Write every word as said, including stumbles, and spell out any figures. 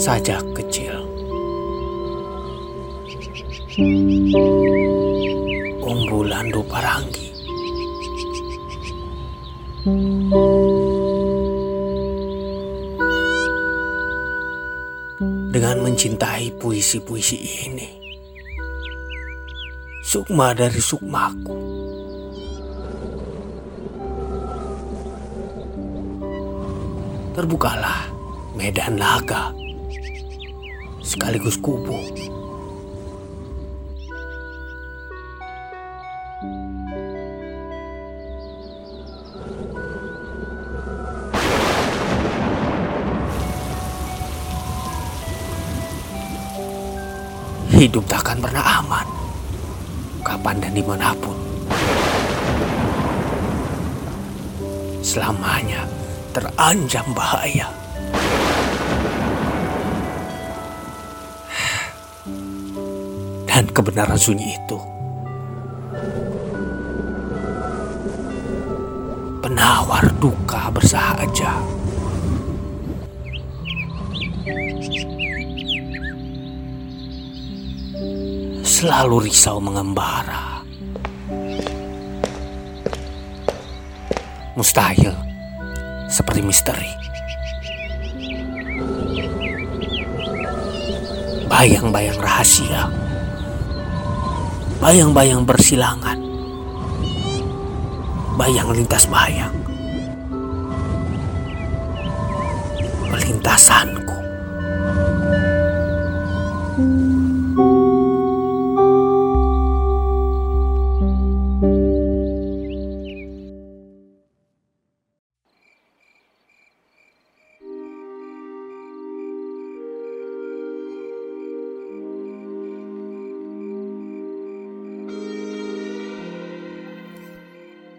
Sajak kecil. Umbu Landu Paranggi. Dengan mencintai puisi-puisi ini, sukma dari sukmaku, terbukalah medan laga sekaligus kubu. Hidup takkan pernah aman, kapan dan dimanapun. Selamanya terancam bahaya. Dan kebenaran sunyi itu penawar duka bersahaja. Selalu risau mengembara, mustahil seperti misteri. Bayang-bayang rahasia, bayang-bayang bersilangan, bayang lintas bayang. Perlintasanku